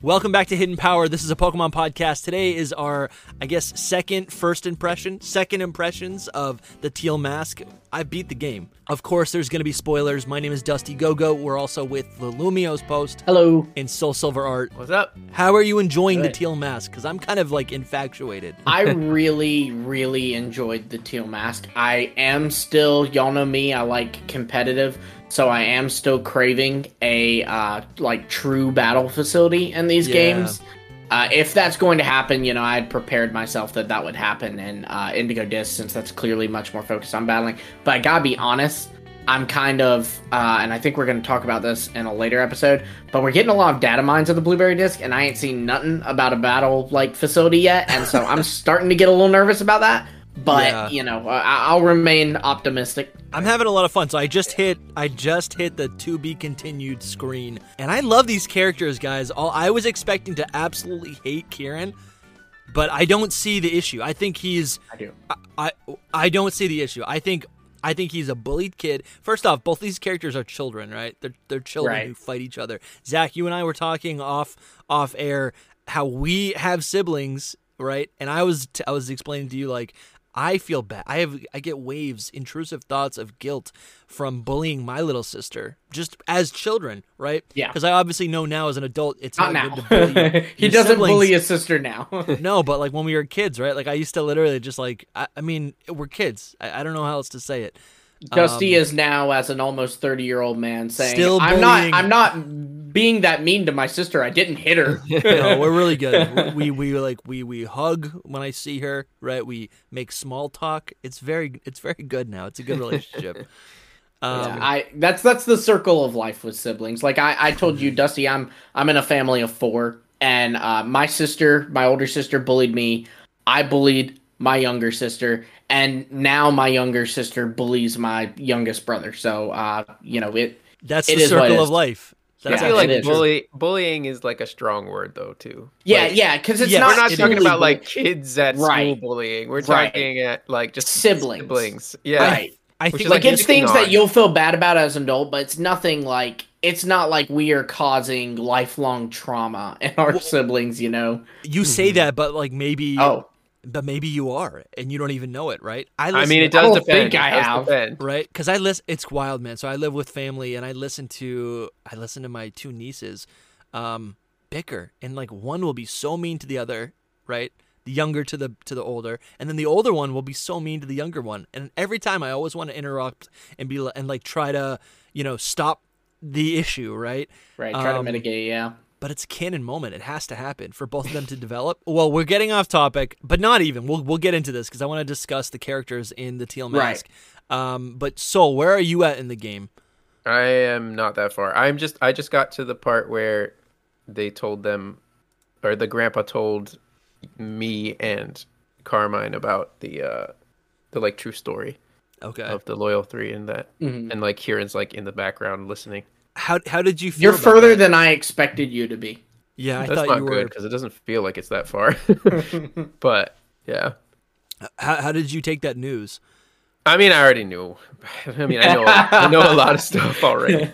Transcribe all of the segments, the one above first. Welcome back to Hidden Power. This is a Pokemon podcast. Today is our, I guess, second impressions of the Teal Mask. I beat the game. Of course, there's going to be spoilers. My name is Dusty Gogo. We're also with the Lumiose Post. Hello. And SoulSilverArt. What's up? How are you enjoying the Teal Mask? Because I'm kind of like infatuated. I really enjoyed the Teal Mask. I am still, y'all know me, I like competitive. So I am still craving a true battle facility in these games. If that's going to happen, you know, I had prepared myself that would happen in Indigo Disc, since that's clearly much more focused on battling. But I gotta be honest, I'm kind of, and I think we're going to talk about this in a later episode, but we're getting a lot of data mines of the Blueberry Disc, and I ain't seen nothing about a battle-like facility yet, and so I'm starting to get a little nervous about that. But, you know, I'll remain optimistic. I'm having a lot of fun. So I just hit the to be continued screen. And I love these characters, guys. I was expecting to absolutely hate Kieran, but I don't see the issue. I think he's... I do. I don't see the issue. I think he's a bullied kid. First off, both these characters are children, right? They're children who fight each other. Zach, you and I were talking off air how we have siblings, right? And I was explaining to you, like... I feel bad. I get waves, intrusive thoughts of guilt from bullying my little sister, just as children, right? Yeah. Because I obviously know now as an adult, it's not good to bully your He doesn't siblings. Bully his sister now. No, but like when we were kids, right? Like I used to literally just like, I mean, we're kids. I don't know how else to say it. Dusty is now, as an almost 30-year-old man, saying, still I'm not being that mean to my sister. I didn't hit her. No, we're really good. We hug when I see her, right? We make small talk. It's very good now. It's a good relationship. That's the circle of life with siblings. Like I told you, Dusty, I'm in a family of four, and my older sister bullied me. I bullied my younger sister, and now my younger sister bullies my youngest brother. So, you know, it is circle of life. That's I feel like bullying is like a strong word, though, too. Yeah, like, yeah, because it's not. We're not talking about like kids at school bullying. We're talking at like just siblings. Yeah, right. I think like it's things that you'll feel bad about as an adult, but it's nothing like. It's not like we are causing lifelong trauma in our siblings. You know, you say that, but like maybe. Oh. But maybe you are, and you don't even know it, right? I mean, it does depend. Right? Because it's wild, man. So I live with family, and I listen to my two nieces bicker, and like one will be so mean to the other, right? The younger to the older, and then the older one will be so mean to the younger one. And every time, I always want to interrupt and try to, you know, stop the issue, right? Right. Try to mitigate, yeah. But it's a canon moment. It has to happen for both of them to develop. Well, we're getting off topic, but not even. We'll get into this because I want to discuss the characters in the Teal Mask. Right. But Sol, where are you at in the game? I am not that far. I just got to the part where they told them, or the grandpa told me and Carmine about the like true story of the Loyal Three and that, and like Kieran's like in the background listening. How did you feel? You're further than I expected you to be. Yeah, I thought you were. That's not good because it doesn't feel like it's that far. But yeah, how did you take that news? I mean, I already knew. I mean, I know a lot of stuff already.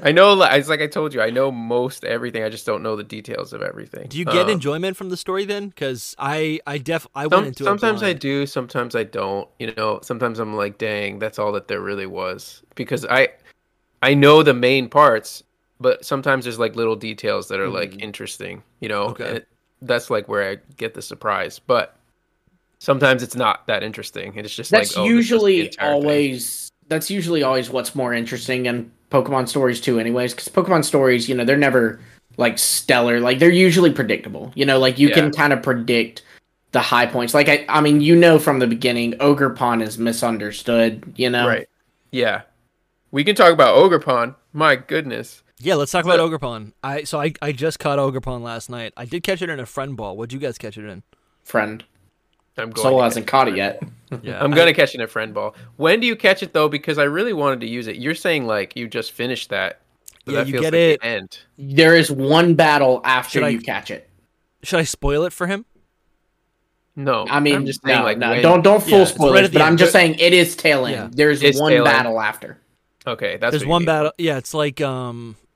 I know, like I told you, I know most everything. I just don't know the details of everything. Do you get enjoyment from the story then? Because I went into it. Sometimes I do, sometimes I don't. You know, sometimes I'm like, dang, that's all that there really was because I know the main parts, but sometimes there's like little details that are like interesting, you know, and that's like where I get the surprise, but sometimes it's not that interesting. And it's just that's usually always what's more interesting in Pokemon stories too anyways, because Pokemon stories, you know, they're never like stellar. Like they're usually predictable, you know, like you can kind of predict the high points. Like, I mean, you know, from the beginning, Ogerpon is misunderstood, you know? Right. Yeah. We can talk about Ogerpon. My goodness. Yeah, let's talk about Ogerpon. I just caught Ogerpon last night. I did catch it in a friend ball. What'd you guys catch it in? Friend. Sol hasn't caught it yet. Yeah, I'm going to catch it in a friend ball. When do you catch it, though? Because I really wanted to use it. You're saying, like, you just finished that. So yeah, that you feels get like it. The end. There is one battle after you catch it. Should I spoil it for him? No, I mean, I'm just saying, don't full spoilers, but I'm just saying it is tail end. Yeah. There's one battle after. Okay, that's there's one battle. Yeah, it's like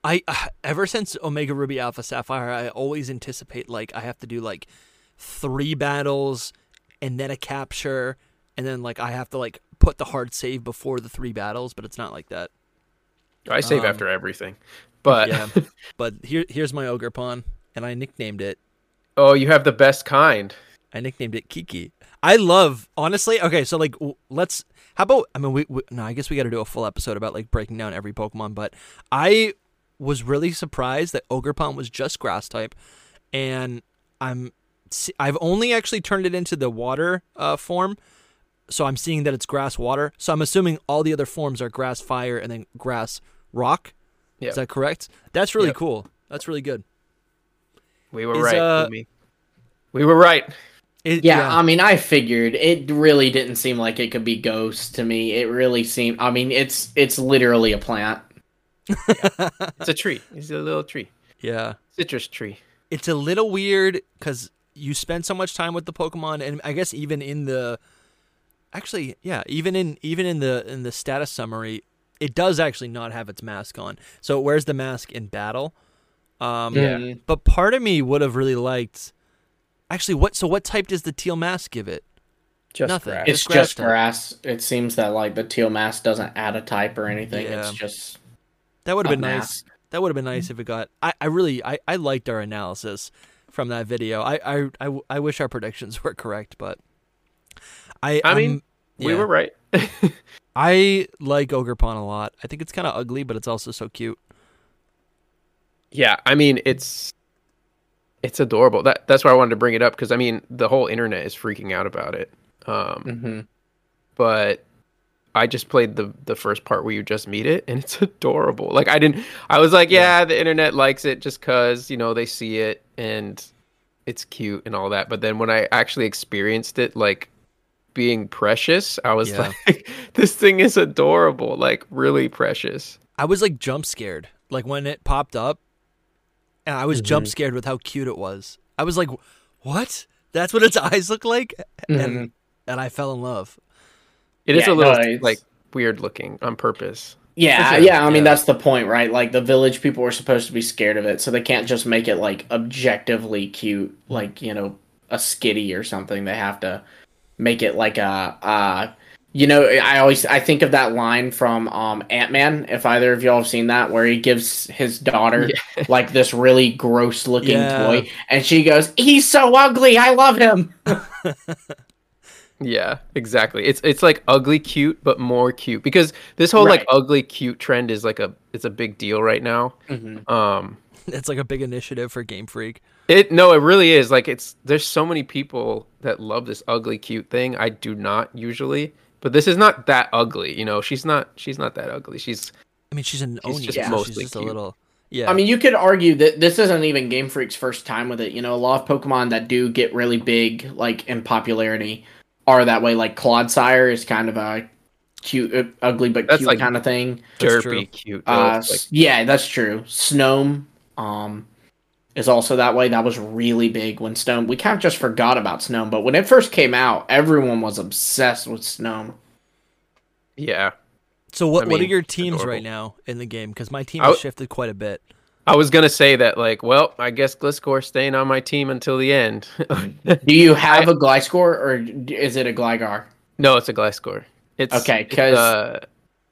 I ever since Omega Ruby Alpha Sapphire, I always anticipate like I have to do like 3 battles and then a capture, and then like I have to like put the hard save before the 3 battles, but it's not like that. I save after everything, but yeah. But here's my Ogerpon, and I nicknamed it. Oh, you have the best kind. I nicknamed it Kiki. I love, honestly. Okay, so like, let's. How about? I mean, no, I guess we got to do a full episode about like breaking down every Pokemon. But I was really surprised that Ogerpon was just Grass type, and I've only actually turned it into the Water form. So I'm seeing that it's Grass Water. So I'm assuming all the other forms are Grass Fire and then Grass Rock. Yep. Is that correct? That's really cool. That's really good. We were right. We were right. I mean, I figured it really didn't seem like it could be Ghost to me. It really seemed. I mean, it's literally a plant. Yeah. It's a tree. It's a little tree. Yeah, citrus tree. It's a little weird because you spend so much time with the Pokemon, and I guess even in the. Actually, yeah, even in the status summary, it does actually not have its mask on. So it wears the mask in battle. But part of me would have really liked. Actually, what type does the Teal Mask give it? Just nothing. Grass. It's just grass. It seems that like the Teal Mask doesn't add a type or anything. Yeah. It's just that would have been mask. Nice. That would have been nice if it got. I really liked our analysis from that video. I wish our predictions were correct, but. I mean, we were right. I like Ogerpon a lot. I think it's kind of ugly, but it's also so cute. Yeah, I mean, it's adorable. That's why I wanted to bring it up, because, I mean, the whole internet is freaking out about it. But I just played the first part where you just meet it, and it's adorable. Like, I was like, yeah, the internet likes it just because, you know, they see it, and it's cute and all that. But then when I actually experienced it, like, being precious, I was like, this thing is adorable, like really precious. I was like jump scared, like when it popped up, and I was jump scared with how cute it was. I was like, what? That's what its eyes look like? And I fell in love. It is a little like weird looking on purpose. Yeah, sure. I mean, that's the point, right? Like the village people were supposed to be scared of it, so they can't just make it like objectively cute, like, you know, a Skitty or something. They have to make it like a, you know, I think of that line from Ant-Man, if either of y'all have seen that, where he gives his daughter like this really gross looking toy, and she goes, "He's so ugly, I love him." Yeah, exactly. It's like ugly cute, but more cute, because this whole like ugly cute trend is like it's a big deal right now. It's like a big initiative for Game Freak. It really is. Like, there's so many people that love this ugly cute thing. I do not usually, but this is not that ugly. You know, she's not that ugly. She's an Oni. She's just cute. A little. Yeah. I mean, you could argue that this isn't even Game Freak's first time with it. You know, a lot of Pokemon that do get really big, like in popularity, are that way. Like Clodsire is kind of a cute, ugly but that's cute like kind of thing. Derpy cute. That's true. Snom. Is also that way. That was really big when Snom. We kind of just forgot about Snom, but when it first came out, everyone was obsessed with Snom. Yeah. So what are your teams right now in the game? Because my team has shifted quite a bit. I was gonna say that, like, well, I guess Gliscor's staying on my team until the end. Do you have a Gliscor, or is it a Gligar? No, it's a Gliscor. It's okay, because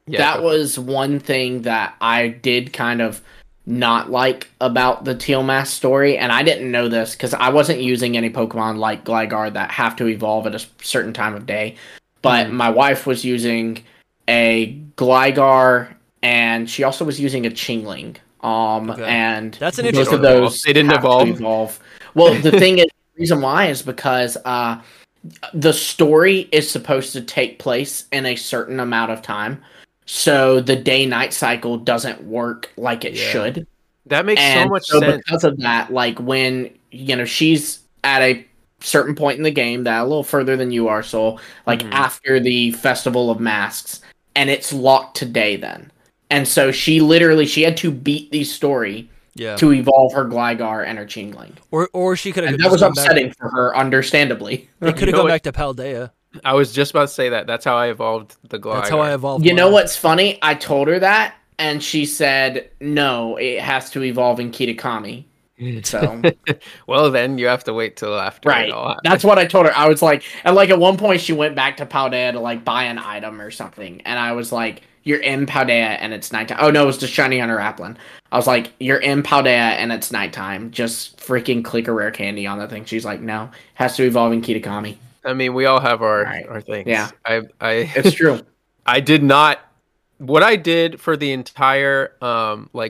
that was one thing that I did kind of not like about the Teal Mask story, and I didn't know this because I wasn't using any Pokemon like Gligar that have to evolve at a certain time of day, but my wife was using a Gligar, and she also was using a Chingling, and that's an interesting. Both of those they didn't evolve. Well, the thing is, the reason why is because the story is supposed to take place in a certain amount of time. So the day-night cycle doesn't work like it should. That makes so much sense. Because of that, like when, you know, she's at a certain point in the game that a little further than you are, so like after the Festival of Masks, and it's locked today then. And so she had to beat the story to evolve her Gligar and her Chingling. Or she could have. And that was upsetting for her, understandably. They could have gone back to Paldea. I was just about to say that. That's how I evolved the Gligar. You know what's funny? I told her that, And she said, no, it has to evolve in Kitakami. So, well, then you have to wait till after. Right. It all happens. That's what I told her. I was like, and like at one point she went back to Paldea to like buy an item or something. And I was like, you're in Paldea and it's nighttime. Oh no, it was the shiny on her Applin. I was like, you're in Paldea and it's nighttime. Just freaking click a rare candy on the thing. She's like, no, it has to evolve in Kitakami. I mean, we all have our things. Yeah. It's true. I did not. What I did for the entire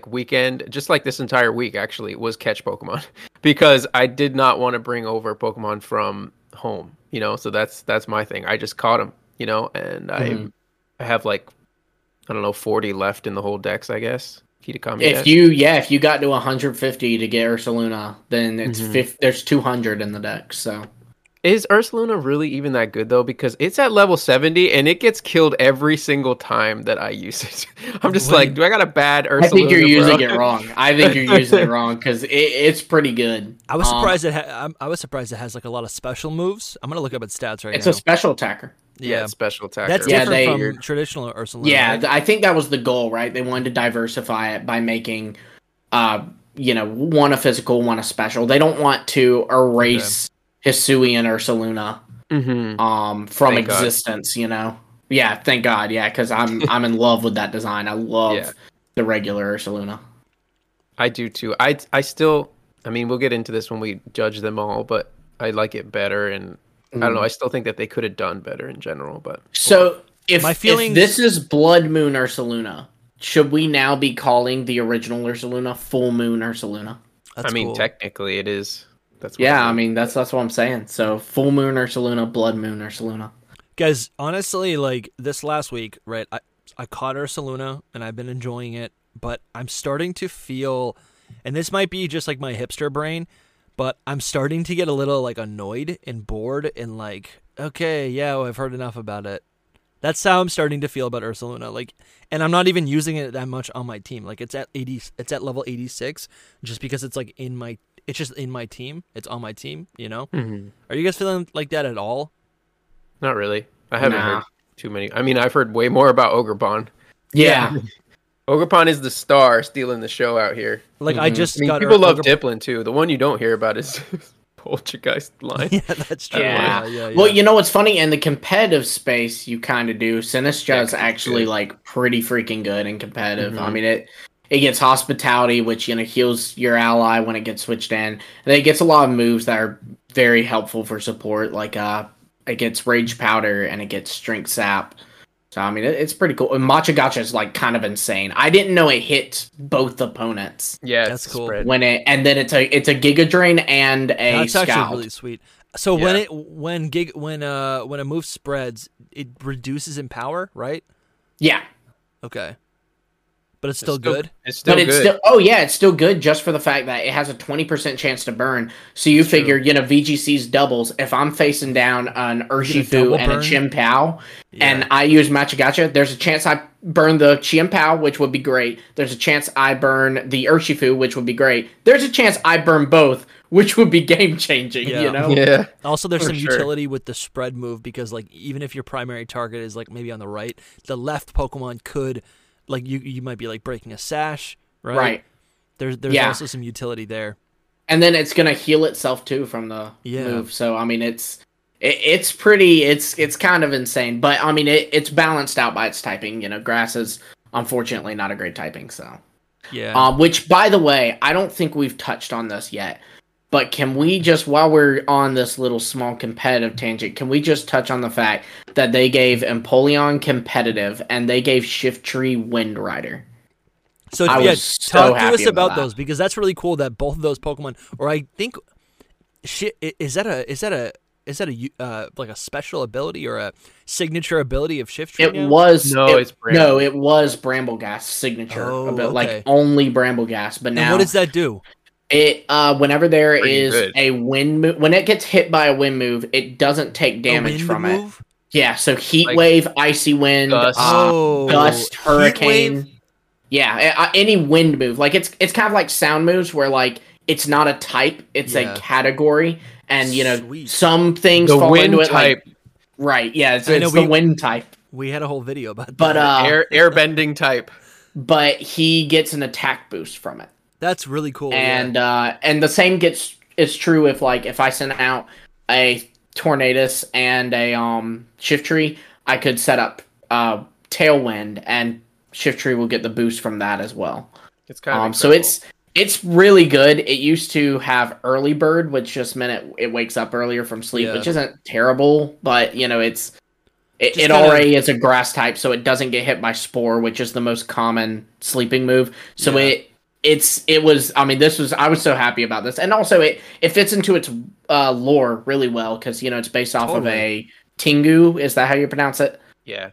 weekend, just like this entire week actually, was catch Pokemon because I did not want to bring over Pokemon from home, you know. So that's my thing. I just caught them, you know, and I have like, I don't know, 40 left in the whole decks, I guess. Kitakami. If you got to 150 to get Ursaluna, then it's there's 200 in the deck, so. Is Ursaluna really even that good, though? Because it's at level 70, and it gets killed every single time that I use it. I'm just like, do I got a bad Ursaluna? I think you're using it wrong. I think you're using it wrong, because it's pretty good. I was surprised it has like a lot of special moves. I'm going to look up its stats right now. It's a special attacker. Yeah, special attacker. That's different from traditional Ursaluna. Yeah, right? I think that was the goal, right? They wanted to diversify it by making, one a physical, one a special. They don't want to erase... Okay. Hisui and Ursaluna from thank existence, God. You know? Yeah, thank God, yeah, because I'm in love with that design. I love the regular Ursaluna. I do, too. I mean, we'll get into this when we judge them all, but I like it better, and I don't know, I still think that they could have done better in general, but... So, if this is Blood Moon Ursaluna, should we now be calling the original Ursaluna Full Moon Ursaluna? That's cool. Technically it is... That's what I'm saying. So Full Moon Ursaluna, Blood Moon Ursaluna. Guys, honestly, like this last week, right? I caught Ursaluna and I've been enjoying it, but I'm starting to feel, and this might be just like my hipster brain, but I'm starting to get a little like annoyed and bored and like, okay, yeah, well, I've heard enough about it. That's how I'm starting to feel about Ursaluna. Like, and I'm not even using it that much on my team. Like it's at level 86, just because it's like it's just in my team. It's on my team, you know? Mm-hmm. Are you guys feeling like that at all? Not really. I haven't heard too many. I mean, I've heard way more about Ogerpon. Yeah. Ogerpon is the star stealing the show out here. Like, people love Dipplin, too. The one you don't hear about is Poltergeist line. Yeah, that's true. Yeah. Well, you know what's funny? In the competitive space, you kind of do. Sinistcha is actually, like, pretty freaking good and competitive. I mean, It gets hospitality, which, you know, heals your ally when it gets switched in. And it gets a lot of moves that are very helpful for support. Like, it gets Rage Powder and it gets Strength Sap. So, I mean, it's pretty cool. And Machagacha is, like, kind of insane. I didn't know it hit both opponents. Yeah, that's cool. And then it's a Giga Drain and a Scout. That's actually really sweet. So, when a move spreads, it reduces in power, right? Yeah. Okay. But it's still good. It's still good just for the fact that it has a 20% chance to burn. So you figure, you know, VGC's doubles. If I'm facing down an Urshifu and a Chimpao, and I use Machagacha, there's a chance I burn the Chimpao, which would be great. There's a chance I burn the Urshifu, which would be great. There's a chance I burn both, which would be game changing. Yeah. You know. Yeah. Also, there's some utility with the spread move because, like, even if your primary target is like maybe on the right, the left Pokemon could. Like, you might be, like, breaking a sash, right? Right. There's also some utility there. And then it's going to heal itself, too, from the move. So, I mean, it's kind of insane. But, I mean, it's balanced out by its typing. You know, grass is, unfortunately, not a great typing, so. Yeah. Which, by the way, I don't think we've touched on this yet. But can we just, while we're on this little small competitive tangent, can we just touch on the fact that they gave Empoleon competitive and they gave Shiftry Wind Rider? So talk to us about those, because that's really cool that both of those Pokemon, or I think, is that a special ability or a signature ability of Shiftry? It was Bramblegast's signature, like only Bramblegast. But now, what does that do? It whenever there pretty is good. A wind move, when it gets hit by a wind move, it doesn't take damage from move? It. Yeah, so heat wave, icy wind, gust, hurricane. Yeah, any wind move. Like it's kind of like sound moves where like it's not a type, it's a category, and you know some things the fall wind into it. Type. Like, right? Yeah, it's the wind type. We had a whole video about that. But airbending type. but he gets an attack boost from it. That's really cool. And yeah. And the same gets is true if like if I send out a Tornadus and a Shiftry, I could set up Tailwind, and Shiftry will get the boost from that as well. It's kind of so it's really good. It used to have Early Bird, which just meant it wakes up earlier from sleep, yeah. which isn't terrible, but you know it already is a grass type, so it doesn't get hit by Spore, which is the most common sleeping move. So yeah. I was so happy about this. And also it fits into its lore really well, because, you know, it's based off of a Tengu, is that how you pronounce it? Yeah.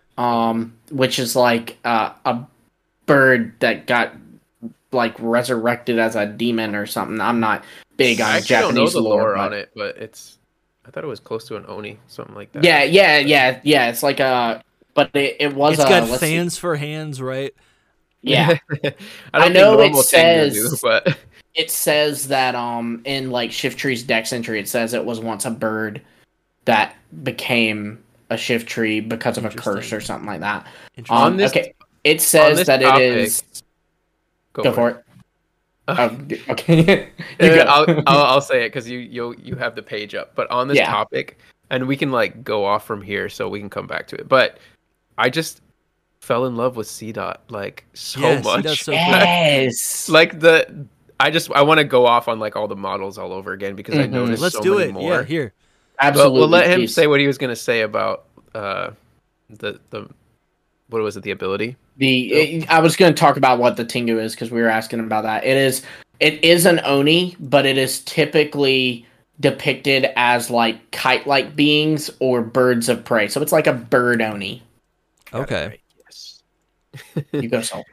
Which is like a bird that got like resurrected as a demon or something. I'm not big on Japanese lore on it, but I thought it was close to an Oni, something like that. Yeah. It's like a, but it was it's got fans for hands, right? Yeah, I know it says, but it says that in like Shiftree's Dex entry, it says it was once a bird that became a Shiftry because of a curse or something like that. It says that topic, it is. Go for it. Okay, I'll say it because you have the page up. But on this topic, and we can like go off from here, so we can come back to it. But I just fell in love with Seedot like so much. Seedot's so cool. Like I want to go off on like all the models all over again because I noticed Let's so do many it. More. Yeah, here. Absolutely. But we'll let him say what he was going to say about what was it? The ability? I was going to talk about what the Tengu is because we were asking about that. It is an Oni, but it is typically depicted as like kite-like beings or birds of prey. So it's like a bird Oni. Okay. You go, Soul.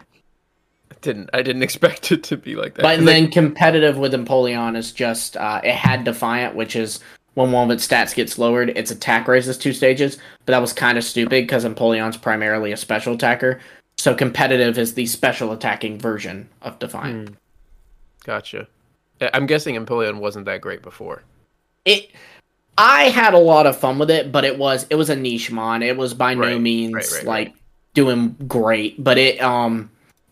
I didn't expect it to be like that. But then competitive with Empoleon is just it had Defiant, which is when one of its stats gets lowered, its attack raises 2 stages. But that was kind of stupid because Empoleon's primarily a special attacker. So competitive is the special attacking version of Defiant. Gotcha. I'm guessing Empoleon wasn't that great before. I had a lot of fun with it, but it was a niche mon. It was by no means doing great, but it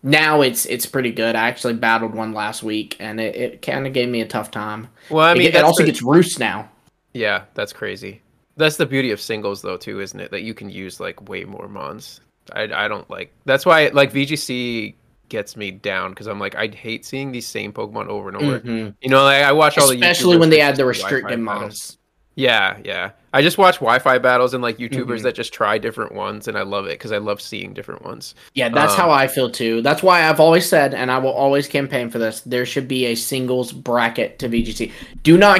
now it's pretty good. I actually battled one last week and it kind of gave me a tough time. Well, I mean, it also gets Roost now. Yeah, that's crazy. That's the beauty of singles though too, isn't it, that you can use like way more mons. I don't like, that's why like VGC gets me down, because I'm like, I hate seeing these same Pokemon over and over. You know, like I watch all the especially when they add the restricted mons. Yeah. I just watch Wi-Fi battles and like YouTubers that just try different ones, and I love it because I love seeing different ones. Yeah, that's how I feel too. That's why I've always said, and I will always campaign for this, there should be a singles bracket to VGC. Do not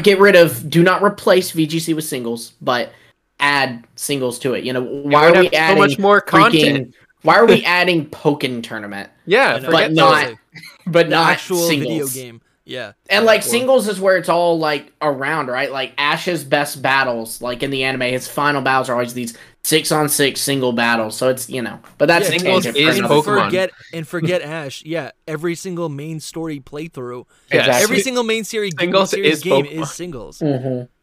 replace VGC with singles, but add singles to it. You know, why are we adding so much more content? Why are we adding Pokken Tournament? Yeah, but not actual singles. Video game. Yeah. And like singles is where it's all like around, right? Like Ash's best battles, like in the anime, his final battles are always these 6-on-6 single battles. So it's, you know, but that's singles is Pokemon. Forget Ash. Yeah. Every single main story playthrough. Exactly. Every single main series game is singles.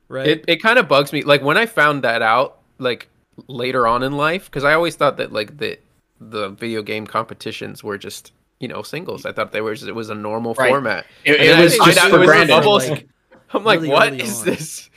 Right. It kind of bugs me. Like when I found that out, like later on in life, because I always thought that like the video game competitions were just, you know, singles. I thought it was a normal format. I'm like, really, what is this?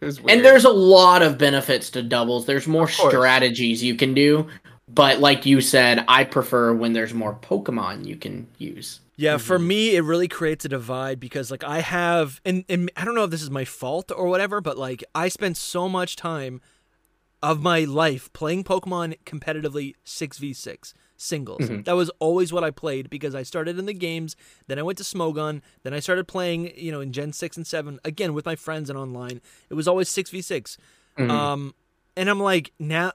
It was weird. And there's a lot of benefits to doubles. There's more strategies you can do, but like you said, I prefer when there's more Pokemon you can use. Yeah, for me, it really creates a divide because like I have, and I don't know if this is my fault or whatever, but like I spent so much time of my life playing Pokemon competitively 6v6. Singles. That was always what I played because I started in the games, then I went to Smogon, then I started playing, you know, in Gen 6 and 7, again with my friends and online. It was always 6v6. And I'm like, now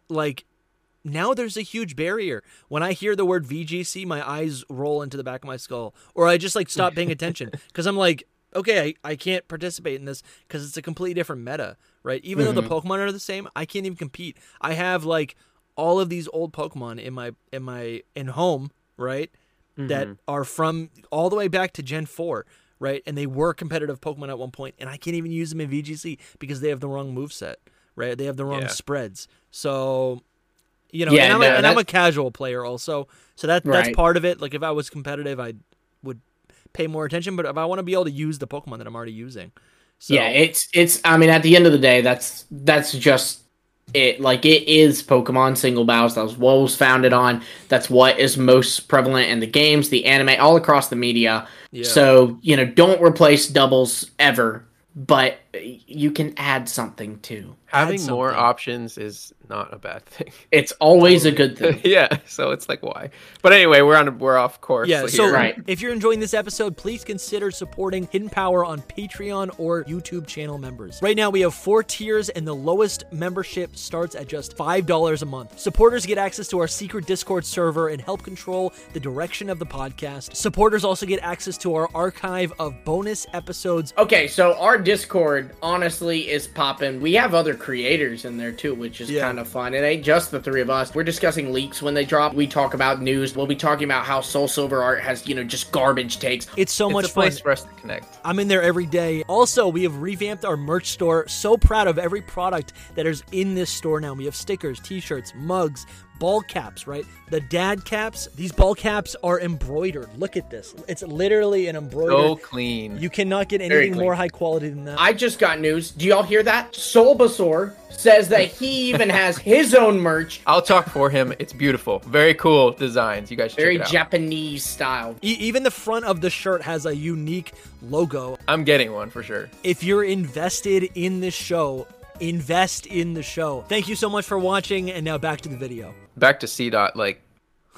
there's a huge barrier. When I hear the word VGC, my eyes roll into the back of my skull, or I just like stop paying attention because I'm like, okay, I can't participate in this because it's a completely different meta, right? Even though the Pokemon are the same, I can't even compete. I have like all of these old Pokemon in home, right? That are from all the way back to Gen 4, right? And they were competitive Pokemon at one point, and I can't even use them in VGC because they have the wrong moveset, right? They have the wrong spreads. So You know, yeah, and, I'm a casual player also, so that's part of it. Like, if I was competitive, I would pay more attention. But if I want to be able to use the Pokemon that I'm already using, so. Yeah, it's. I mean, at the end of the day, that's just it. Like, it is Pokemon single battles. That was what was founded on. That's what is most prevalent in the games, the anime, all across the media. Yeah. So, you know, don't replace doubles ever. But you can add something too. Having more options is not a bad thing. It's always a good thing. Yeah, so it's like, why? But anyway, we're off course. Yeah, so right. If you're enjoying this episode, please consider supporting Hidden Power on Patreon or YouTube channel members. Right now we have 4 tiers, and the lowest membership starts at just $5 a month. Supporters get access to our secret Discord server and help control the direction of the podcast. Supporters also get access to our archive of bonus episodes. Okay, so our Discord honestly is popping. We have other creators in there too, which is kind of fun. It ain't just the 3 of us. We're discussing leaks when they drop. We talk about news. We'll be talking about how SoulSilverArt has, you know, just garbage takes. It's so much fun. It's a place for us to connect. I'm in there every day. Also, we have revamped our merch store. So proud of every product that is in this store now. We have stickers, t-shirts, mugs, ball caps, right? The dad caps. These ball caps are embroidered. Look at this. It's literally an embroidered. So clean. You cannot get anything more high quality than that. I just got news. Do y'all hear that? Bulbasaur says that he even has his own merch. I'll talk for him. It's beautiful. Very cool designs. You guys should check it out. Very Japanese style. Even the front of the shirt has a unique logo. I'm getting one for sure. If you're invested in this show, invest in the show. Thank you so much for watching, and now back to the video. Back to C-Dot, like,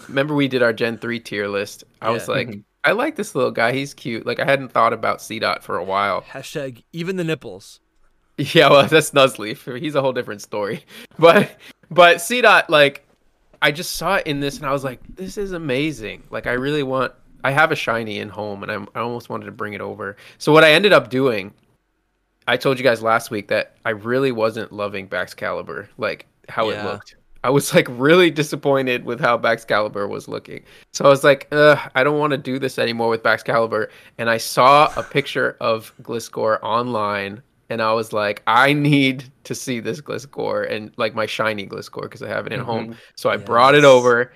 remember we did our Gen 3 tier list? I was like, I like this little guy. He's cute. Like, I hadn't thought about C-Dot for a while. Hashtag, even the nipples. Yeah, well, that's Nuzleaf. He's a whole different story. But C-Dot, like, I just saw it in this, and I was like, this is amazing. Like, I really want... I have a shiny in home, and I almost wanted to bring it over. So what I ended up doing... I told you guys last week that I really wasn't loving Baxcalibur, like how it looked. I was like really disappointed with how Baxcalibur was looking. So I was like, I don't want to do this anymore with Baxcalibur. And I saw a picture of Gliscor online, and I was like, I need to see this Gliscor, and like my shiny Gliscor, because I have it in home. So I brought it over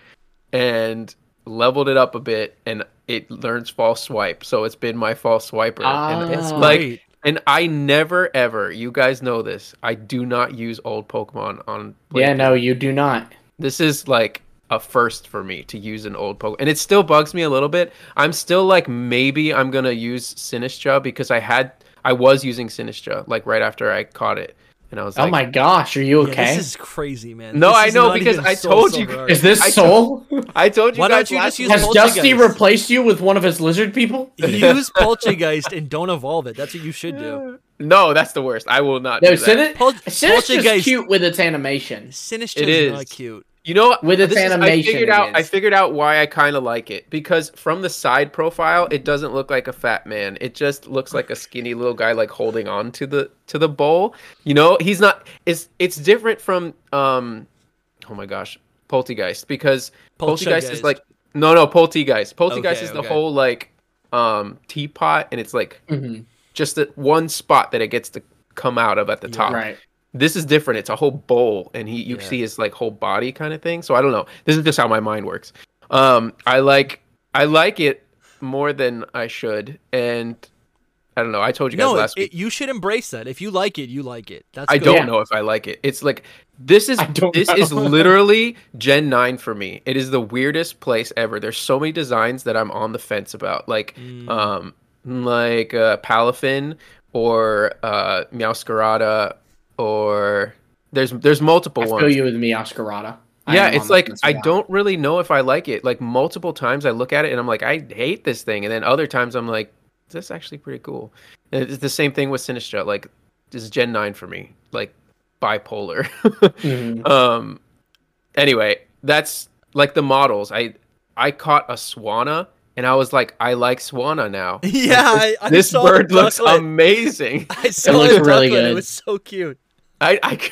and leveled it up a bit, and it learns false swipe. So it's been my false swiper. And it's like... And I never, ever, you guys know this, I do not use old Pokemon on... Yeah, no, you do not. This is like a first for me to use an old Pokemon. And it still bugs me a little bit. I'm still like, maybe I'm going to use Sinistcha, because I was using Sinistcha like right after I caught it. And I was like... Oh my gosh, are you okay? This is crazy, man. No, I know, because I told you... Is this Soul? I told you guys last week. Has Dusty replaced you with one of his lizard people? Use Poltergeist and don't evolve it. That's what you should do. No, that's the worst. I will not do that. No, Sinistcha's cute with its animation. Sinistcha is not cute. You know what? With its animation, I figured out why I kind of like it. Because from the side profile, it doesn't look like a fat man. It just looks like a skinny little guy, like holding on to the bowl. You know, he's not. It's different from oh my gosh, Poltergeist, because Poltergeist is like no Poltergeist. Poltergeist is the whole like teapot, and it's like just the one spot that it gets to come out of at the top. Right. This is different. It's a whole bowl, and you see his like whole body kind of thing. So I don't know. This is just how my mind works. I like it more than I should, and I don't know. I told you guys last week. You should embrace that. If you like it, you like it. That's good. I don't know if I like it. It's like this is literally Gen 9 for me. It is the weirdest place ever. There's so many designs that I'm on the fence about, like Palafin or Meowscarada. Or there's multiple ones. I feel you with Meowscarada. Yeah, it's like I don't really know if I like it. Like multiple times I look at it and I'm like, I hate this thing. And then other times I'm like, this is actually pretty cool. And it's the same thing with Sinistcha. Like this is Gen 9 for me. Like bipolar. Anyway, that's like the models. I caught a Swanna. And I was like, I like Swanna now. Yeah, this bird looks amazing. I saw it. Looks really good. It was so cute.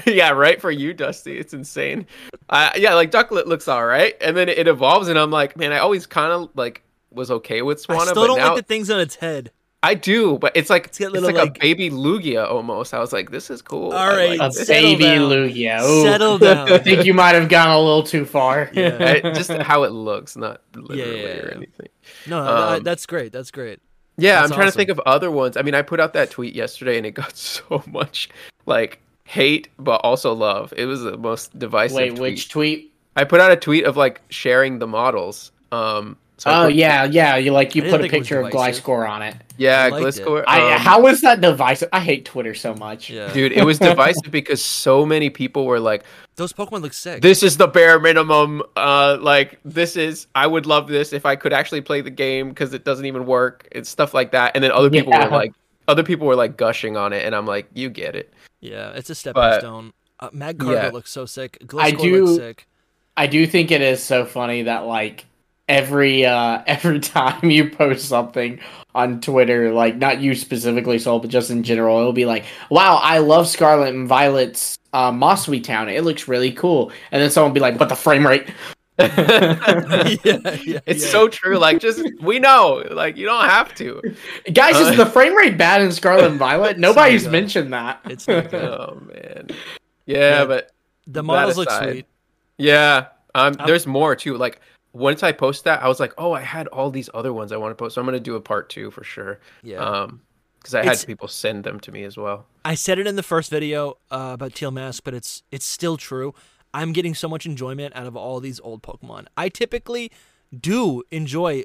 Yeah, right for you, Dusty. It's insane. Yeah, like Ducklet looks all right, and then it evolves, and I'm like, man, I always kind of like was okay with Swanna. I still don't like the things on its head. I do, but it's like a baby Lugia almost. I was like, this is cool. All right, like, a baby Lugia. Ooh. Settle down. I think you might have gone a little too far. Yeah. Just how it looks, not literally or anything. No, that's great. That's great. Yeah, that's I'm trying to think of other ones. I mean, I put out that tweet yesterday, and it got so much like hate, but also love. It was the most divisive. Wait, which tweet? I put out a tweet of like sharing the models. So you you put a picture of Gliscor on it. Yeah, Gliscor. How was that divisive? I hate Twitter so much. Yeah. Dude, it was divisive because so many people were like, those Pokemon look sick. This is the bare minimum. I would love this if I could actually play the game because it doesn't even work. It's stuff like that. And then other people were like gushing on it, and I'm like, you get it. Yeah, it's a stepping stone. Magcargo looks so sick. Gliscor looks sick. I do think it is so funny that like every time you post something on Twitter, like not you specifically, Soul, but just in general, it'll be like, wow, I love Scarlet and Violet's Mosswee Town. It looks really cool. And then someone will be like, but the frame rate. It's so true. Like, just, we know. Like, you don't have to. Guys, is the frame rate bad in Scarlet and Violet? Nobody's mentioned that. It's not good. Oh, man. Yeah, but the models look sweet. Yeah. There's more, too. Like, once I post that, I was like, oh, I had all these other ones I want to post. So I'm going to do a part 2 for sure. Yeah. Because I had people send them to me as well. I said it in the first video about Teal Mask, but it's still true. I'm getting so much enjoyment out of all these old Pokemon. I typically do enjoy,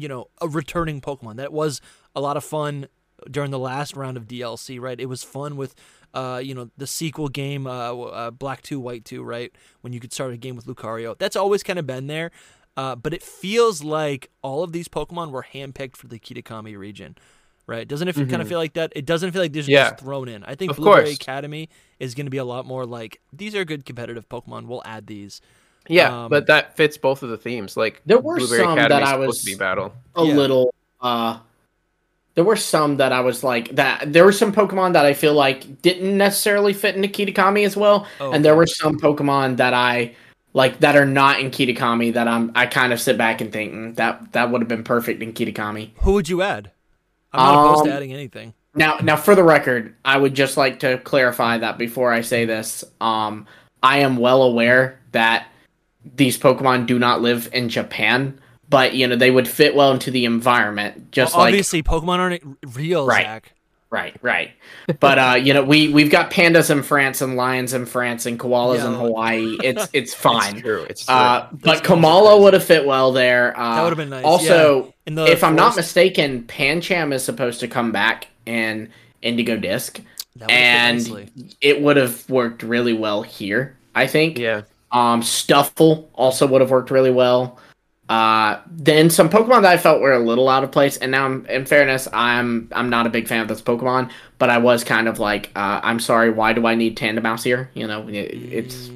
a returning Pokemon. That was a lot of fun during the last round of DLC, right? It was fun with... the sequel game, Black 2, White 2, right? When you could start a game with Lucario. That's always kind of been there. But it feels like all of these Pokemon were handpicked for the Kitakami region, right? Doesn't it kind of feel like that? It doesn't feel like these are just thrown in. I think Blueberry Academy is going to be a lot more like, these are good competitive Pokemon. We'll add these. Yeah, but that fits both of the themes. Like, there were Blueberry some Academy that I was supposed to be battle. Little... There were some that I was like that. There were some Pokemon that I feel like didn't necessarily fit into Kitakami as well, and there were some Pokemon that I like that are not in Kitakami that I kind of sit back and think that would have been perfect in Kitakami. Who would you add? I'm not opposed to adding anything. Now for the record, I would just like to clarify that before I say this, I am well aware that these Pokemon do not live in Japan. But, they would fit well into the environment. Obviously, Pokemon aren't real, right, Zach. Right. But, we've got pandas in France and lions in France and koalas in Hawaii. It's fine. It's true. But Kamala would have fit well there. That would have been nice. Also, if I'm not mistaken, Pancham is supposed to come back in Indigo Disc. And it would have worked really well here, I think. Yeah. Stuffle also would have worked really well. Then some Pokemon that I felt were a little out of place, and now in fairness, I'm not a big fan of this Pokemon, but I was kind of like, I'm sorry, why do I need Tandemaus here? It's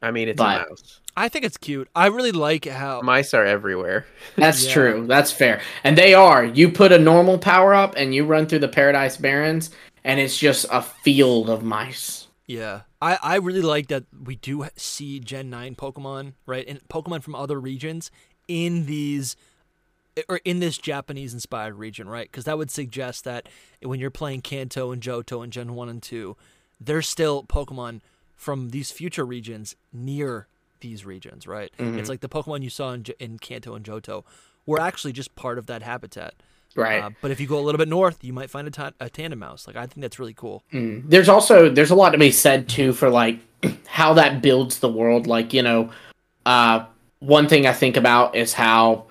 a mouse. I think it's cute. I really like how mice are everywhere. That's true. That's fair. And they are. You put a normal power up, and you run through the Paradise Barrens, and it's just a field of mice. Yeah. I really like that we do see Gen 9 Pokemon, right? And Pokemon from other regions in this Japanese-inspired region, right? Because that would suggest that when you're playing Kanto and Johto and Gen 1 and 2, there's still Pokemon from these future regions near these regions, right? Mm-hmm. It's like the Pokemon you saw in Kanto and Johto were actually just part of that habitat. Right, but if you go a little bit north, you might find a Tandemaus. Like, I think that's really cool. Mm. There's a lot to be said too for like how that builds the world. Like, one thing I think about is how,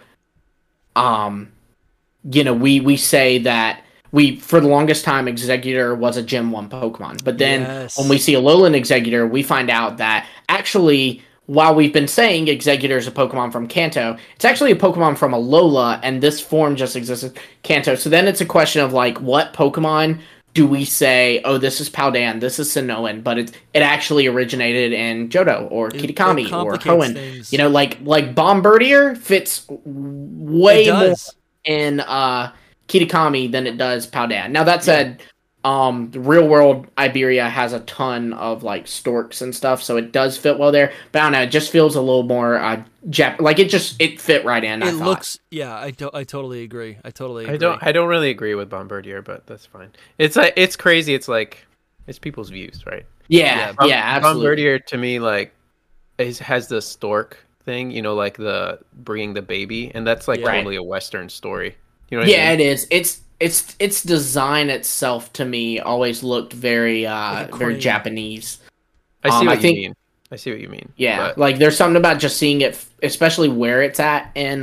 we say that we for the longest time Exeggutor was a Gen 1 Pokemon, but then when we see a Alolan Exeggutor, we find out that actually, while we've been saying Exeggutor is a Pokemon from Kanto, it's actually a Pokemon from Alola, and this form just exists in Kanto. So then it's a question of, like, what Pokemon do we say, oh, this is Paldea, this is Sinnoh, but it actually originated in Johto, or Kitakami, or Hoenn. Things. Like Bombardier fits way more in Kitakami than it does Paldea. Now, that said, The real world Iberia has a ton of like storks and stuff, so it does fit well there. But I don't know, it just feels a little more it fit right in. I totally agree. I don't really agree with Bombardier, but that's fine. It's like, it's crazy. It's like, it's people's views, right? Yeah, absolutely. Bombardier to me like has the stork thing, you know, like the bringing the baby, and that's like totally a Western story. You know what I mean? It is. Its design itself to me always looked very Japanese. I see what you mean. Yeah, but like there's something about just seeing it, especially where it's at in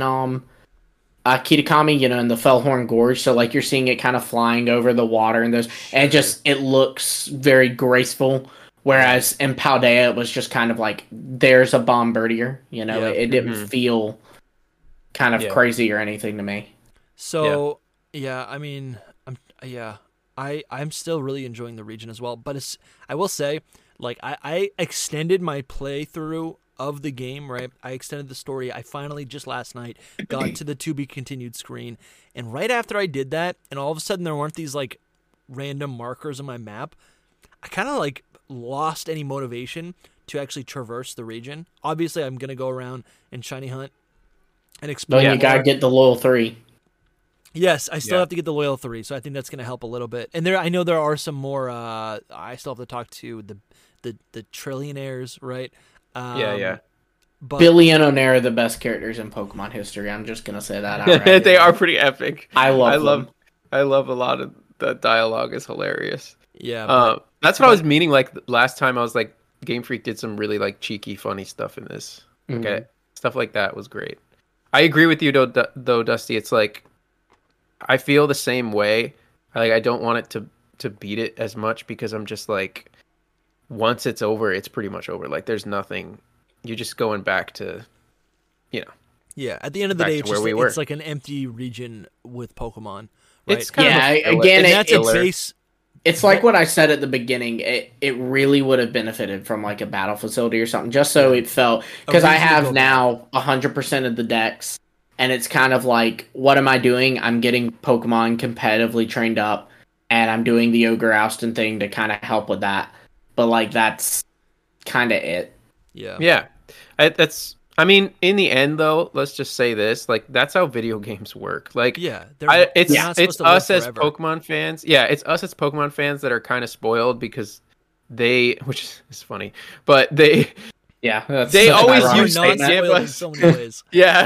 Kitakami, you know, in the Fellhorn Gorge. So like you're seeing it kind of flying over the water and it looks very graceful. Whereas in Paldea, it was just kind of like there's a Bombardier. You know, it didn't feel kind of crazy or anything to me. So. Yeah. Yeah, I mean, I'm still really enjoying the region as well. But it's, I will say, like, I extended my playthrough of the game, right? I extended the story. I finally just last night got to the to-be-continued screen. And right after I did that, and all of a sudden there weren't these, like, random markers on my map, I kind of, like, lost any motivation to actually traverse the region. Obviously, I'm going to go around and shiny hunt and explore. No, you got to get the Loyal Three. Yes, I still have to get the Loyal Three, so I think that's going to help a little bit. And there, I know there are some more. I still have to talk to the trillionaires, right? Yeah. But Billionaire are the best characters in Pokemon history. I'm just going to say that out right. They are pretty epic. I love a lot of the dialogue is hilarious. Yeah, that's what I was meaning. Like last time, I was like, Game Freak did some really like cheeky, funny stuff in this. Mm-hmm. Okay, stuff like that was great. I agree with you though, Dusty. It's like, I feel the same way. Like I don't want it to beat it as much because I'm just like, once it's over, it's pretty much over. Like there's nothing. You're just going back to, you know. Yeah, at the end of the day, it's just it's like an empty region with Pokemon. Right? It's kind of again, that's a base. It's like what I said at the beginning. It really would have benefited from like a battle facility or something, just so it felt, because I have now 100% of the decks. And it's kind of like, what am I doing? I'm getting Pokemon competitively trained up, and I'm doing the Ogre Oustin thing to kind of help with that. But like, that's kind of it. Yeah. Yeah. I mean, in the end, though, let's just say this: like, that's how video games work. Like, it's us as Pokemon fans. Yeah, it's us as Pokemon fans that are kind of spoiled because which is funny, but they. Yeah, they always use so many ways. Yeah,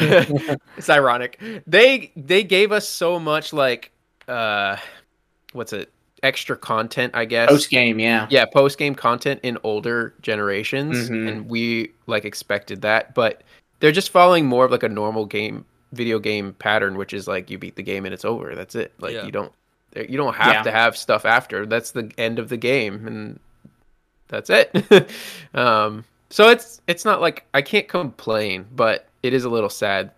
it's ironic. They gave us so much like, extra content, I guess. Post game, yeah, post game content in older generations, and we like expected that, but they're just following more of like a normal video game pattern, which is like you beat the game and it's over. That's it. Like you don't have to have stuff after. That's the end of the game, and that's it. So it's not like I can't complain, but it is a little sad.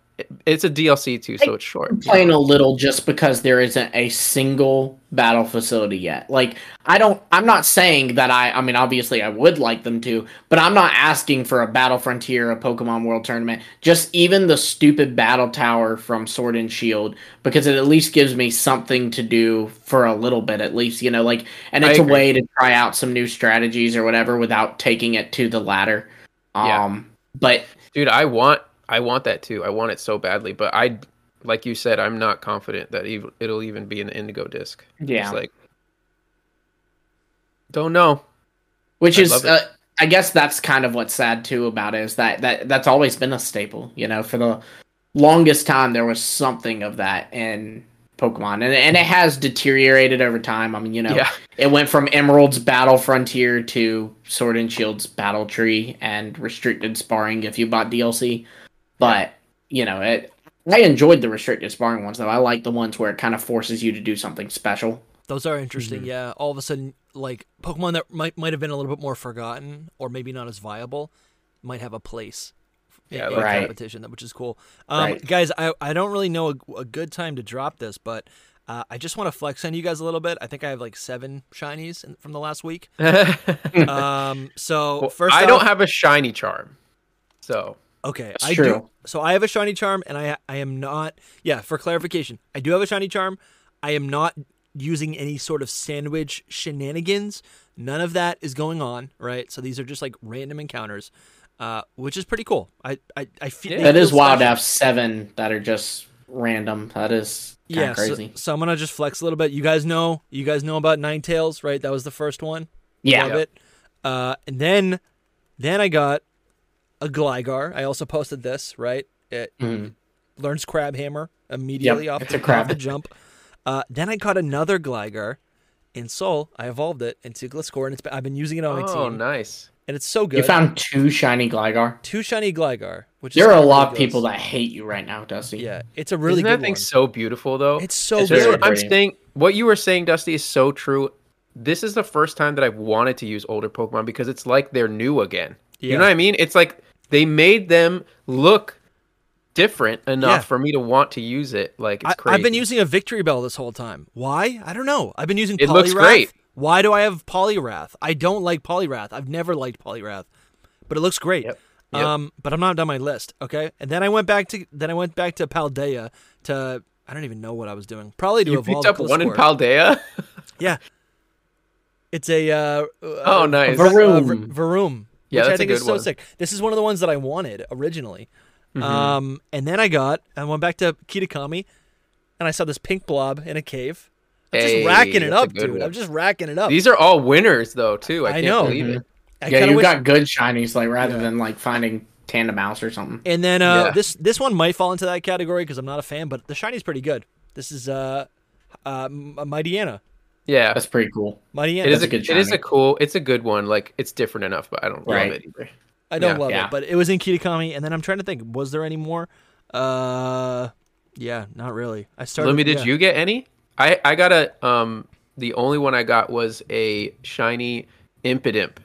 It's a DLC too, so it's short. I complain a little just because there isn't a single battle facility yet. Like I'm not saying that I mean obviously I would like them to, but I'm not asking for a Battle Frontier, a Pokemon World Tournament, just even the stupid Battle Tower from Sword and Shield, because it at least gives me something to do for a little bit at least, you know, like, and it's a way to try out some new strategies or whatever without taking it to the ladder. But dude, I want that too. I want it so badly, but I, like you said, I'm not confident that it'll even be in the Indigo Disc. Yeah, it's like, don't know. Which is, I guess, that's kind of what's sad too about it, is that's always been a staple. You know, for the longest time there was something of that in Pokemon, and it has deteriorated over time. I mean, you know, it went from Emerald's Battle Frontier to Sword and Shield's Battle Tree and restricted sparring if you bought DLC. But, you know, I enjoyed the restricted sparring ones, though. I like the ones where it kind of forces you to do something special. Those are interesting, yeah. All of a sudden, like, Pokemon that might have been a little bit more forgotten or maybe not as viable might have a place in competition, which is cool. Guys, I don't really know a good time to drop this, but I just want to flex on you guys a little bit. I think I have, like, 7 shinies from the last week. I don't have a shiny charm, so... Okay, that's true. Do. So I have a shiny charm, and I am not. Yeah, for clarification, I do have a shiny charm. I am not using any sort of sandwich shenanigans. None of that is going on, right? So these are just like random encounters, which is pretty cool. I feel that is wild to have 7 that are just random. That is kind of crazy. So I'm gonna just flex a little bit. You guys know about Ninetales, right? That was the first one. Yeah. Love it. And then I got a Gligar. I also posted this, right? It learns Crab Hammer immediately off the jump. Then I got another Gligar in Soul. I evolved it into Gliscor, and I've been using it on my team. Oh, nice. And it's so good. You found 2 shiny Gligar? 2 shiny Gligar. There are a lot of people that hate you right now, Dusty. Yeah, it's a really good one. Isn't that thing so beautiful, though? It's so good. What you were saying, Dusty, is so true. This is the first time that I've wanted to use older Pokemon because it's like they're new again. Yeah. You know what I mean? It's like they made them look different enough for me to want to use it. Like it's crazy. I've been using a Victory Bell this whole time. Why? I don't know. I've been using Poliwrath. It looks great. Why do I have Poliwrath? I don't like Poliwrath. I've never liked Poliwrath, but it looks great. Yep. But I'm not done my list. Okay, and then I went back to Paldea to I don't even know what I was doing. Probably to evolve. You picked up one in Paldea. Yeah. It's a nice Varum. Yeah, which that's I think a good is so one. Sick. This is one of the ones that I wanted originally. Mm-hmm. And then I went back to Kitakami, and I saw this pink blob in a cave. I'm just racking it up, dude. One. I'm just racking it up. These are all winners, though, too. I can't believe it. Yeah, you got good shinies, like rather than like finding Tandemaus or something. And then this one might fall into that category because I'm not a fan, but the shiny's pretty good. This is Mightyena. Yeah, that's pretty cool. Mightyena. It's a good one. Like it's different enough, but I don't love it either. I don't love it, but it was in Kitakami, and then I'm trying to think. Was there any more? Yeah, not really. I started. Lumi, did you get any? I got a the only one I got was a shiny Impidimp.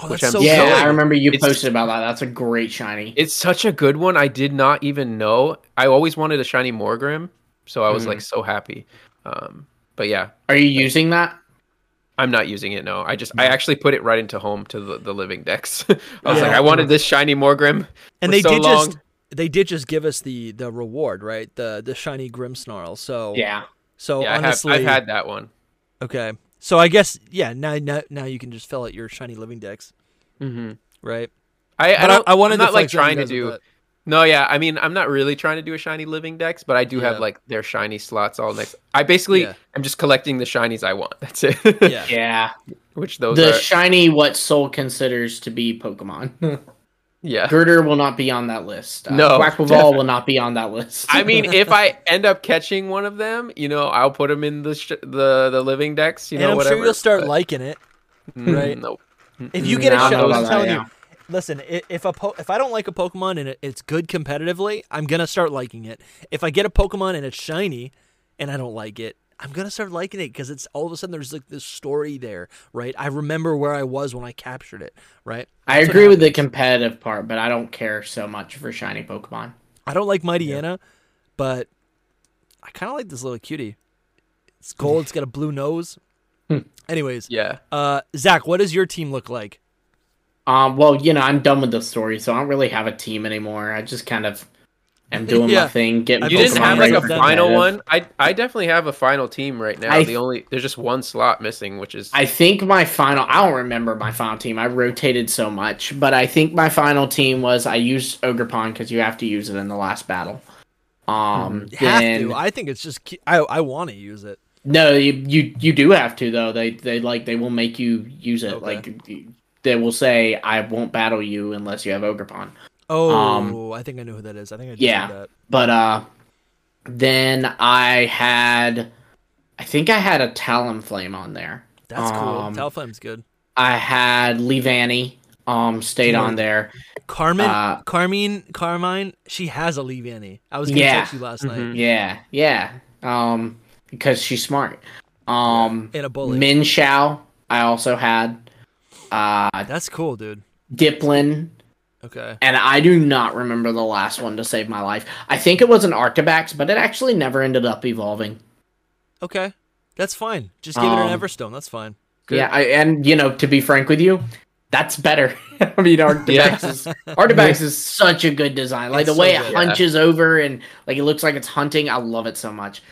Oh, that's so cool. Yeah, I remember you posted about that. That's a great shiny. It's such a good one. I did not even know. I always wanted a shiny Morgrem, so I was like so happy. But yeah. Are you using that? I'm not using it, no. I actually put it right into home to the living decks. I was like, I wanted this shiny Morgrem. And they did just give us the reward, right? The shiny Grimmsnarl. So yeah. So yeah, honestly, I've had that one. Okay. So I guess now you can just fill out your shiny living decks. Mm-hmm. Right? I'm not really trying to do a shiny living decks, but I do have like their shiny slots all next. I basically am just collecting the shinies I want. That's it. Yeah. Which those the are. Shiny what Soul considers to be Pokemon. Yeah. Girder will not be on that list. No. Quackball will not be on that list. I mean, if I end up catching one of them, you know, I'll put them in the living decks, you know, whatever. I'm sure you'll start liking it. Right? Nope. If you get a shiny, I'm telling you. Listen, if I don't like a Pokemon and it's good competitively, I'm going to start liking it. If I get a Pokemon and it's shiny and I don't like it, I'm going to start liking it because it's all of a sudden there's like this story there, right? I remember where I was when I captured it, right? I agree with the competitive part, but I don't care so much for shiny Pokemon. I don't like Mightyena, but I kind of like this little cutie. It's gold. It's got a blue nose. Anyways. Yeah. Zach, what does your team look like? Well, you know, I'm done with the story, so I don't really have a team anymore. I just kind of am doing my thing. You didn't have like a final one? I definitely have a final team right now. There's just one slot missing, which is... I think my final... I don't remember my final team. I rotated so much. But I think my final team was I used Ogerpon because you have to use it in the last battle. You have to. I think it's just... I want to use it. No, you do have to, though. They will make you use it. Okay. They will say, I won't battle you unless you have Ogerpon. Oh, I think I know who that is. I think I just knew that. But then I think I had a Talonflame on there. That's cool. Talonflame's good. I had Leavanny stayed on there. Carmine, she has a Leavanny. I was going to text you last night. Because she's smart. And a bully. Min Shao, I also had. That's cool, dude. Dipplin. Okay. And I do not remember the last one to save my life. I think it was an Arctobax, but it actually never ended up evolving. Okay. That's fine. Just give it an Everstone. That's fine. Good. Yeah, to be frank with you, that's better. I mean, Arctobax is such a good design. Like, it's the way it hunches over and, like, it looks like it's hunting. I love it so much.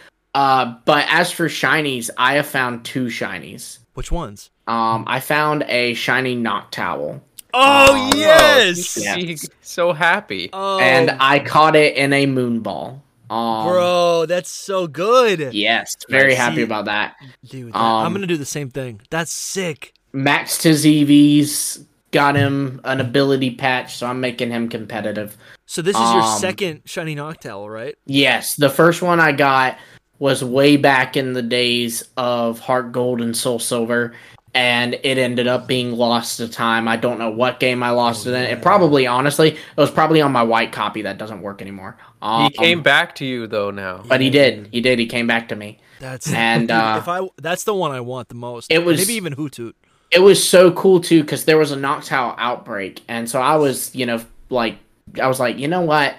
But as for shinies, I have found two shinies. Which ones? I found a shiny Noctowl. Oh, yes! Yes. So happy. Oh. And I caught it in a moon ball. Bro, that's so good. Yes, very happy about that. Dude, I'm going to do the same thing. That's sick. Maxed his EVs, got him an ability patch, so I'm making him competitive. So this is your second shiny Noctowl, right? Yes, the first one I got was way back in the days of Heart Gold and Soul Silver, and it ended up being lost to time. I don't know what game I lost it in. It probably, honestly, it was probably on my white copy that doesn't work anymore. He came back to you though now. But he did. He did. He came back to me. That's and that's the one I want the most. It was maybe even Hoottoot. It was so cool too because there was a Noctowl outbreak, and so I was, I was like, you know what?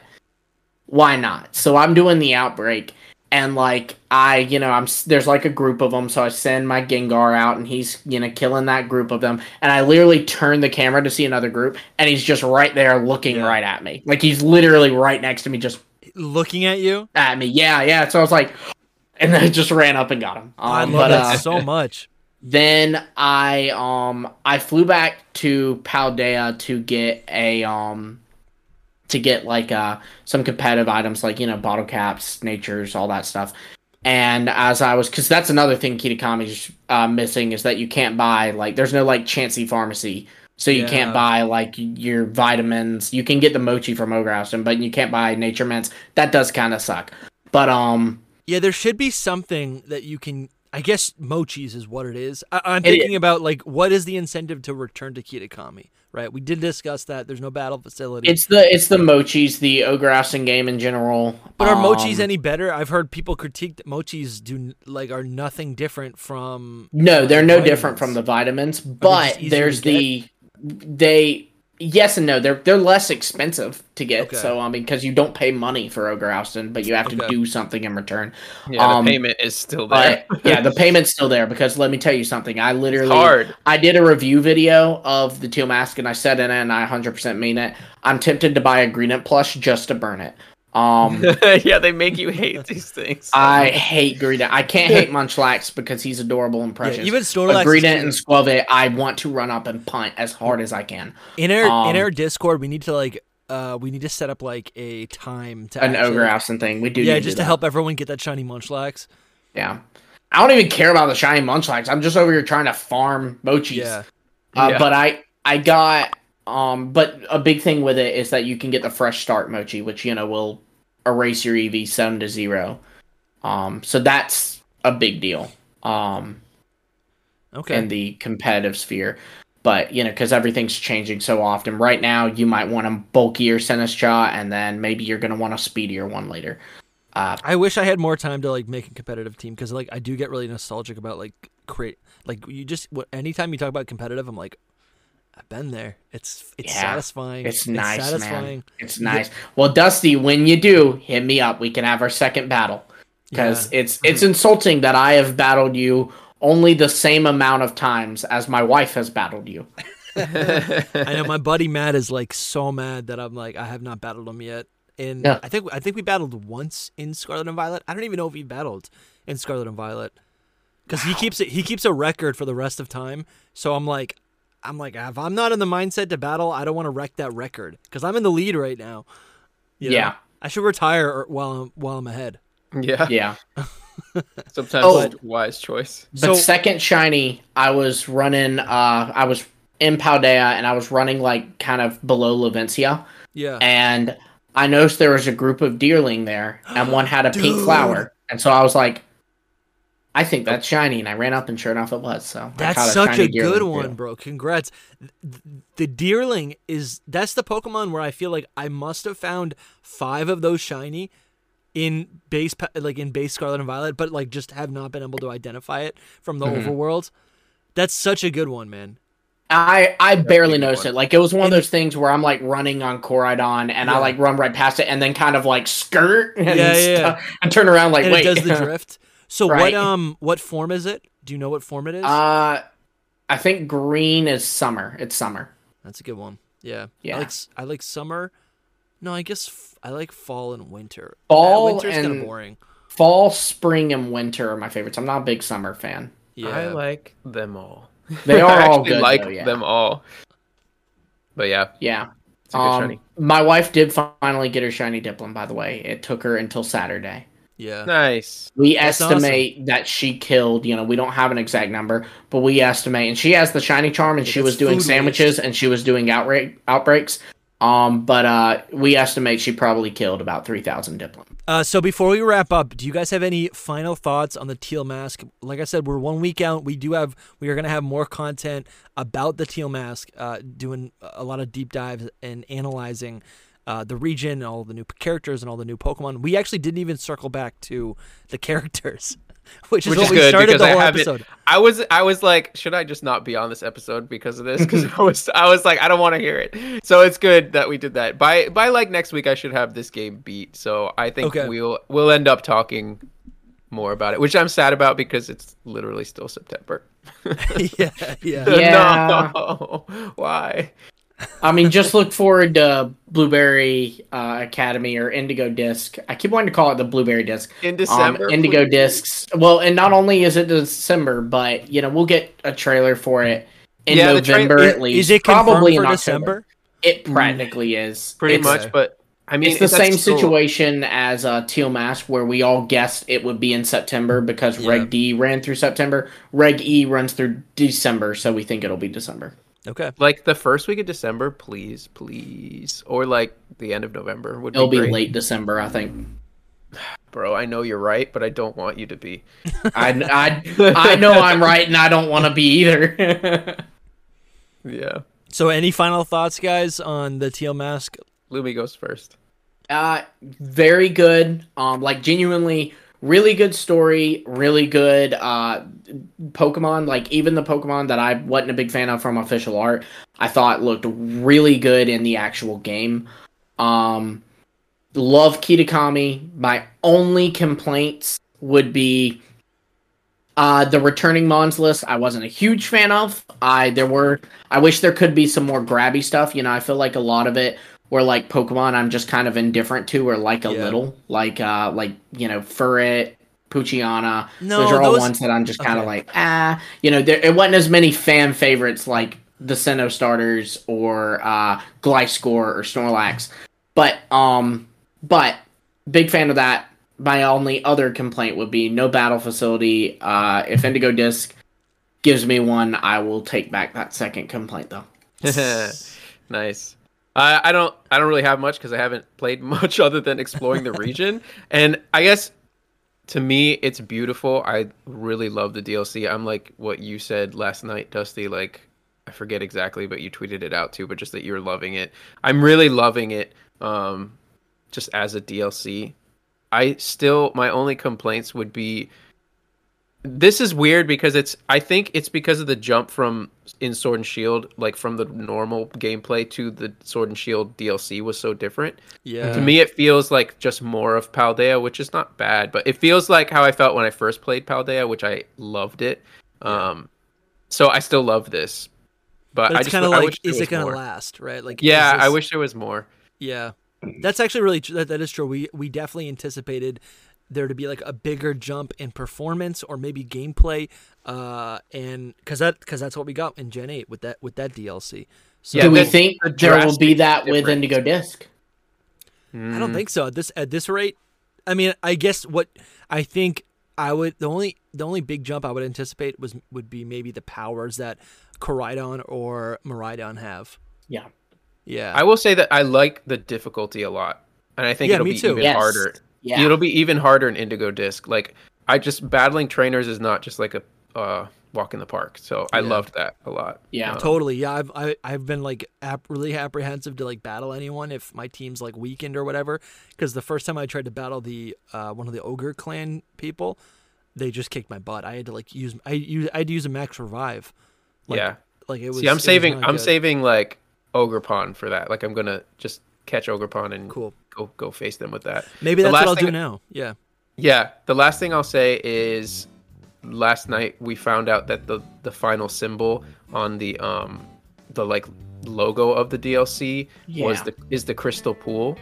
Why not? So I'm doing the outbreak. And, there's, a group of them, so I send my Gengar out, and he's, killing that group of them. And I literally turn the camera to see another group, and he's just right there looking right at me. Like, he's literally right next to me just... Looking at you? At me, yeah. So I was like... And then I just ran up and got him. I love that so much. Then I flew back to Paldea to get some competitive items bottle caps, natures, all that stuff. And because that's another thing Kitakami's missing is that you can't buy, there's no, Chansey Pharmacy. So you can't buy, your vitamins. You can get the mochi from Ogerpon, but you can't buy nature mints. That does kind of suck. But, yeah, there should be something that you can... I guess mochis is what it is. I'm thinking about what is the incentive to return to Kitakami, right? We did discuss that. There's no battle facility. It's the mochis, the Ogerpon game in general. But are mochis any better? I've heard people critique that mochis are nothing different from. No, they're no vitamins. Different from the vitamins. But there's yes and no. They're less expensive to get. Okay. So because you don't pay money for Ogerpon, but you have to do something in return. Yeah, the payment is still there. Yeah, the payment's still there because let me tell you something. I did a review video of the Teal Mask and I said in it, and I 100% mean it. I'm tempted to buy a Greedent plush just to burn it. Yeah, they make you hate these things. I hate Greedent. I can't hate Munchlax because he's adorable and precious. Yeah, even Snorlax. Greedent and Squavit, I want to run up and punt as hard as I can. In our Discord, we need to set up a time to Ogerpon thing. We do. Yeah, just to help everyone get that shiny Munchlax. Yeah, I don't even care about the shiny Munchlax. I'm just over here trying to farm mochis. Yeah. But I got. But a big thing with it is that you can get the fresh start mochi, which will erase your EV 7 to 0. So that's a big deal. In the competitive sphere, but because everything's changing so often. Right now, you might want a bulkier Sinistcha, and then maybe you're going to want a speedier one later. I wish I had more time to make a competitive team because I do get really nostalgic about anytime you talk about competitive, I'm like. I've been there. It's satisfying. It's nice, satisfying. Man. It's nice. Yeah. Well, Dusty, when you do, hit me up. We can have our second battle. Because it's insulting that I have battled you only the same amount of times as my wife has battled you. I know my buddy Matt is so mad that I'm I have not battled him yet. And yeah. I think we battled once in Scarlet and Violet. I don't even know if we battled in Scarlet and Violet. Because he keeps a record for the rest of time. So I'm like, if I'm not in the mindset to battle, I don't want to wreck that record because I'm in the lead right now. Yeah, I should retire while I'm ahead. Yeah. Sometimes wise choice. But second shiny, I was in Paldea and I was running kind of below Laventia. Yeah, and I noticed there was a group of deerling there, and one had a pink flower, and so I was like. I think that's shiny, and I ran up, and sure enough, it was. So that's such a good one, bro. Congrats. The Deerling that's the Pokemon where I feel like I must have found 5 of those shiny in base Scarlet and Violet, but just have not been able to identify it from the overworld. That's such a good one, man. I barely noticed it. It was one of those things where I'm running on Coridon and I run right past it and then kind of skirt and I turn around and wait. It does the drift. So right. What form is it? Do you know what form it is? I think green is summer. It's summer. That's a good one. Yeah. I like summer. No, I guess I like fall and winter. Fall winter's kind of boring. Fall, spring, and winter are my favorites. I'm not a big summer fan. Yeah. I like them all. They are all good. I like them all. But yeah. Yeah. My wife did finally get her shiny Dipplin, by the way. It took her until Saturday. Yeah. Nice. That's awesome. That she killed, we don't have an exact number, but we estimate, and she has the shiny charm, and she was doing sandwiches, and she was doing outbreaks. But we estimate she probably killed about 3,000 Dipplin. So before we wrap up, do you guys have any final thoughts on the Teal Mask? Like I said, we're 1 week out. We are going to have more content about the Teal Mask, doing a lot of deep dives and analyzing the region, and all the new characters, and all the new Pokemon. We actually didn't even circle back to the characters, which is good, started the whole episode. I was like, should I just not be on this episode because of this? Because I was like, I don't want to hear it. So it's good that we did that. By like next week, I should have this game beat. So I think we'll end up talking more about it, which I'm sad about because it's literally still September. Yeah. No, why? I mean, just look forward to Blueberry Academy or Indigo Disc. I keep wanting to call it the Blueberry Disc. In December. Indigo Discs. Well, and not only is it December, but, we'll get a trailer for it in November at least. Is it probably in December? It practically is. Pretty much, but I mean, it's the same situation as Teal Mask, where we all guessed it would be in September because Reg D ran through September. Reg E runs through December, so we think it'll be December. Okay. Like the first week of December, please. Or like the end of November would be great. It'll be late December, I think. Bro, I know you're right, but I don't want you to be. I know I'm right, and I don't want to be either. Yeah. So any final thoughts, guys, on the Teal Mask? Lumi goes first. Very good. Genuinely really good story, really good Pokemon. Even the Pokemon that I wasn't a big fan of from official art, I thought looked really good in the actual game. Love Kitakami. My only complaints would be the returning Mons list. I wasn't a huge fan of. I wish there could be some more grabby stuff. I feel like a lot of it where Pokemon I'm just kind of indifferent to, or little. Furret, Poochyona. No, those are all ones that I'm just kind of it wasn't as many fan favorites like the Sinnoh starters or Gliscor or Snorlax. But big fan of that. My only other complaint would be no battle facility. If Indigo Disc gives me one, I will take back that second complaint though. Nice. I don't really have much because I haven't played much other than exploring the region. And I guess to me, it's beautiful. I really love the DLC. I'm like what you said last night, Dusty. I forget exactly, but you tweeted it out too. But just that you're loving it. I'm really loving it. Just as a DLC, my only complaints would be. This is weird because I think it's because of the jump from in Sword and Shield, from the normal gameplay to the Sword and Shield DLC was so different. Yeah. To me, it feels like just more of Paldea, which is not bad, but it feels like how I felt when I first played Paldea, which I loved it. So I still love this, but it's kind of is it going to last, right? I wish there was more. Yeah, that's actually really true. That is true. We definitely anticipated there to be a bigger jump in performance or maybe gameplay, and because that's what we got in Gen 8 with that DLC. So do we think there will be that difference with Indigo Disc? I don't think so at this rate. I mean, I guess what I think I would the only big jump I would anticipate would be maybe the powers that Koraidon or Miraidon have. Yeah, yeah. I will say that I like the difficulty a lot, and I think it'll be even harder. Yeah. It'll be even harder in Indigo Disc. Battling trainers is not just a walk in the park. So I loved that a lot. Yeah, totally. Yeah, I've been really apprehensive to battle anyone if my team's weakened or whatever. Because the first time I tried to battle the one of the Ogre Clan people, they just kicked my butt. I had to use a max revive. It was. See, I'm saving Ogerpon for that. I'm gonna just catch Ogerpon and go face them with that. Maybe that's what I'll do now. Yeah. Yeah. The last thing I'll say is last night we found out that the final symbol on the logo of the DLC is the crystal pool.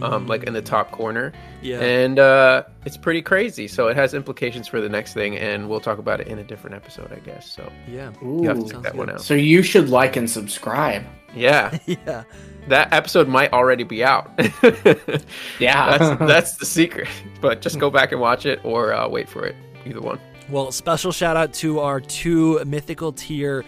like in the top corner. Yeah. And it's pretty crazy. So it has implications for the next thing, and we'll talk about it in a different episode, I guess. So yeah, you have to check that one out. So you should like and subscribe. Yeah. Yeah. That episode might already be out. Yeah. That's the secret. But just go back and watch it, or wait for it. Either one. Well, special shout out to our two mythical tier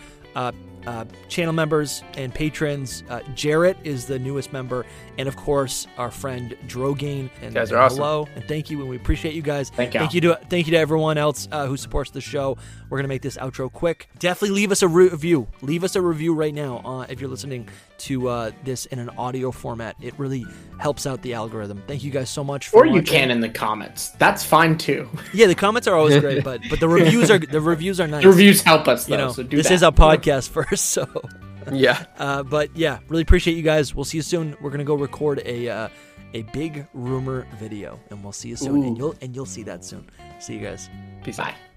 channel members and patrons. Jarrett is the newest member, and of course our friend Drogain. And you guys are awesome. Hello, and thank you, and we appreciate you guys. Thank you to everyone else who supports the show. We're gonna make this outro quick. Definitely leave us a review. Leave us a review right now if you're listening to this in an audio format. It really helps out the algorithm. Thank you guys so much. Or you can in the comments. That's fine too. Yeah, the comments are always great, but the reviews are nice. The reviews help us though. You know, so this is a podcast first, so yeah. But yeah, really appreciate you guys. We'll see you soon. We're gonna go record a big rumor video, and we'll see you soon. And you'll see that soon. See you guys. Peace. Bye. Out.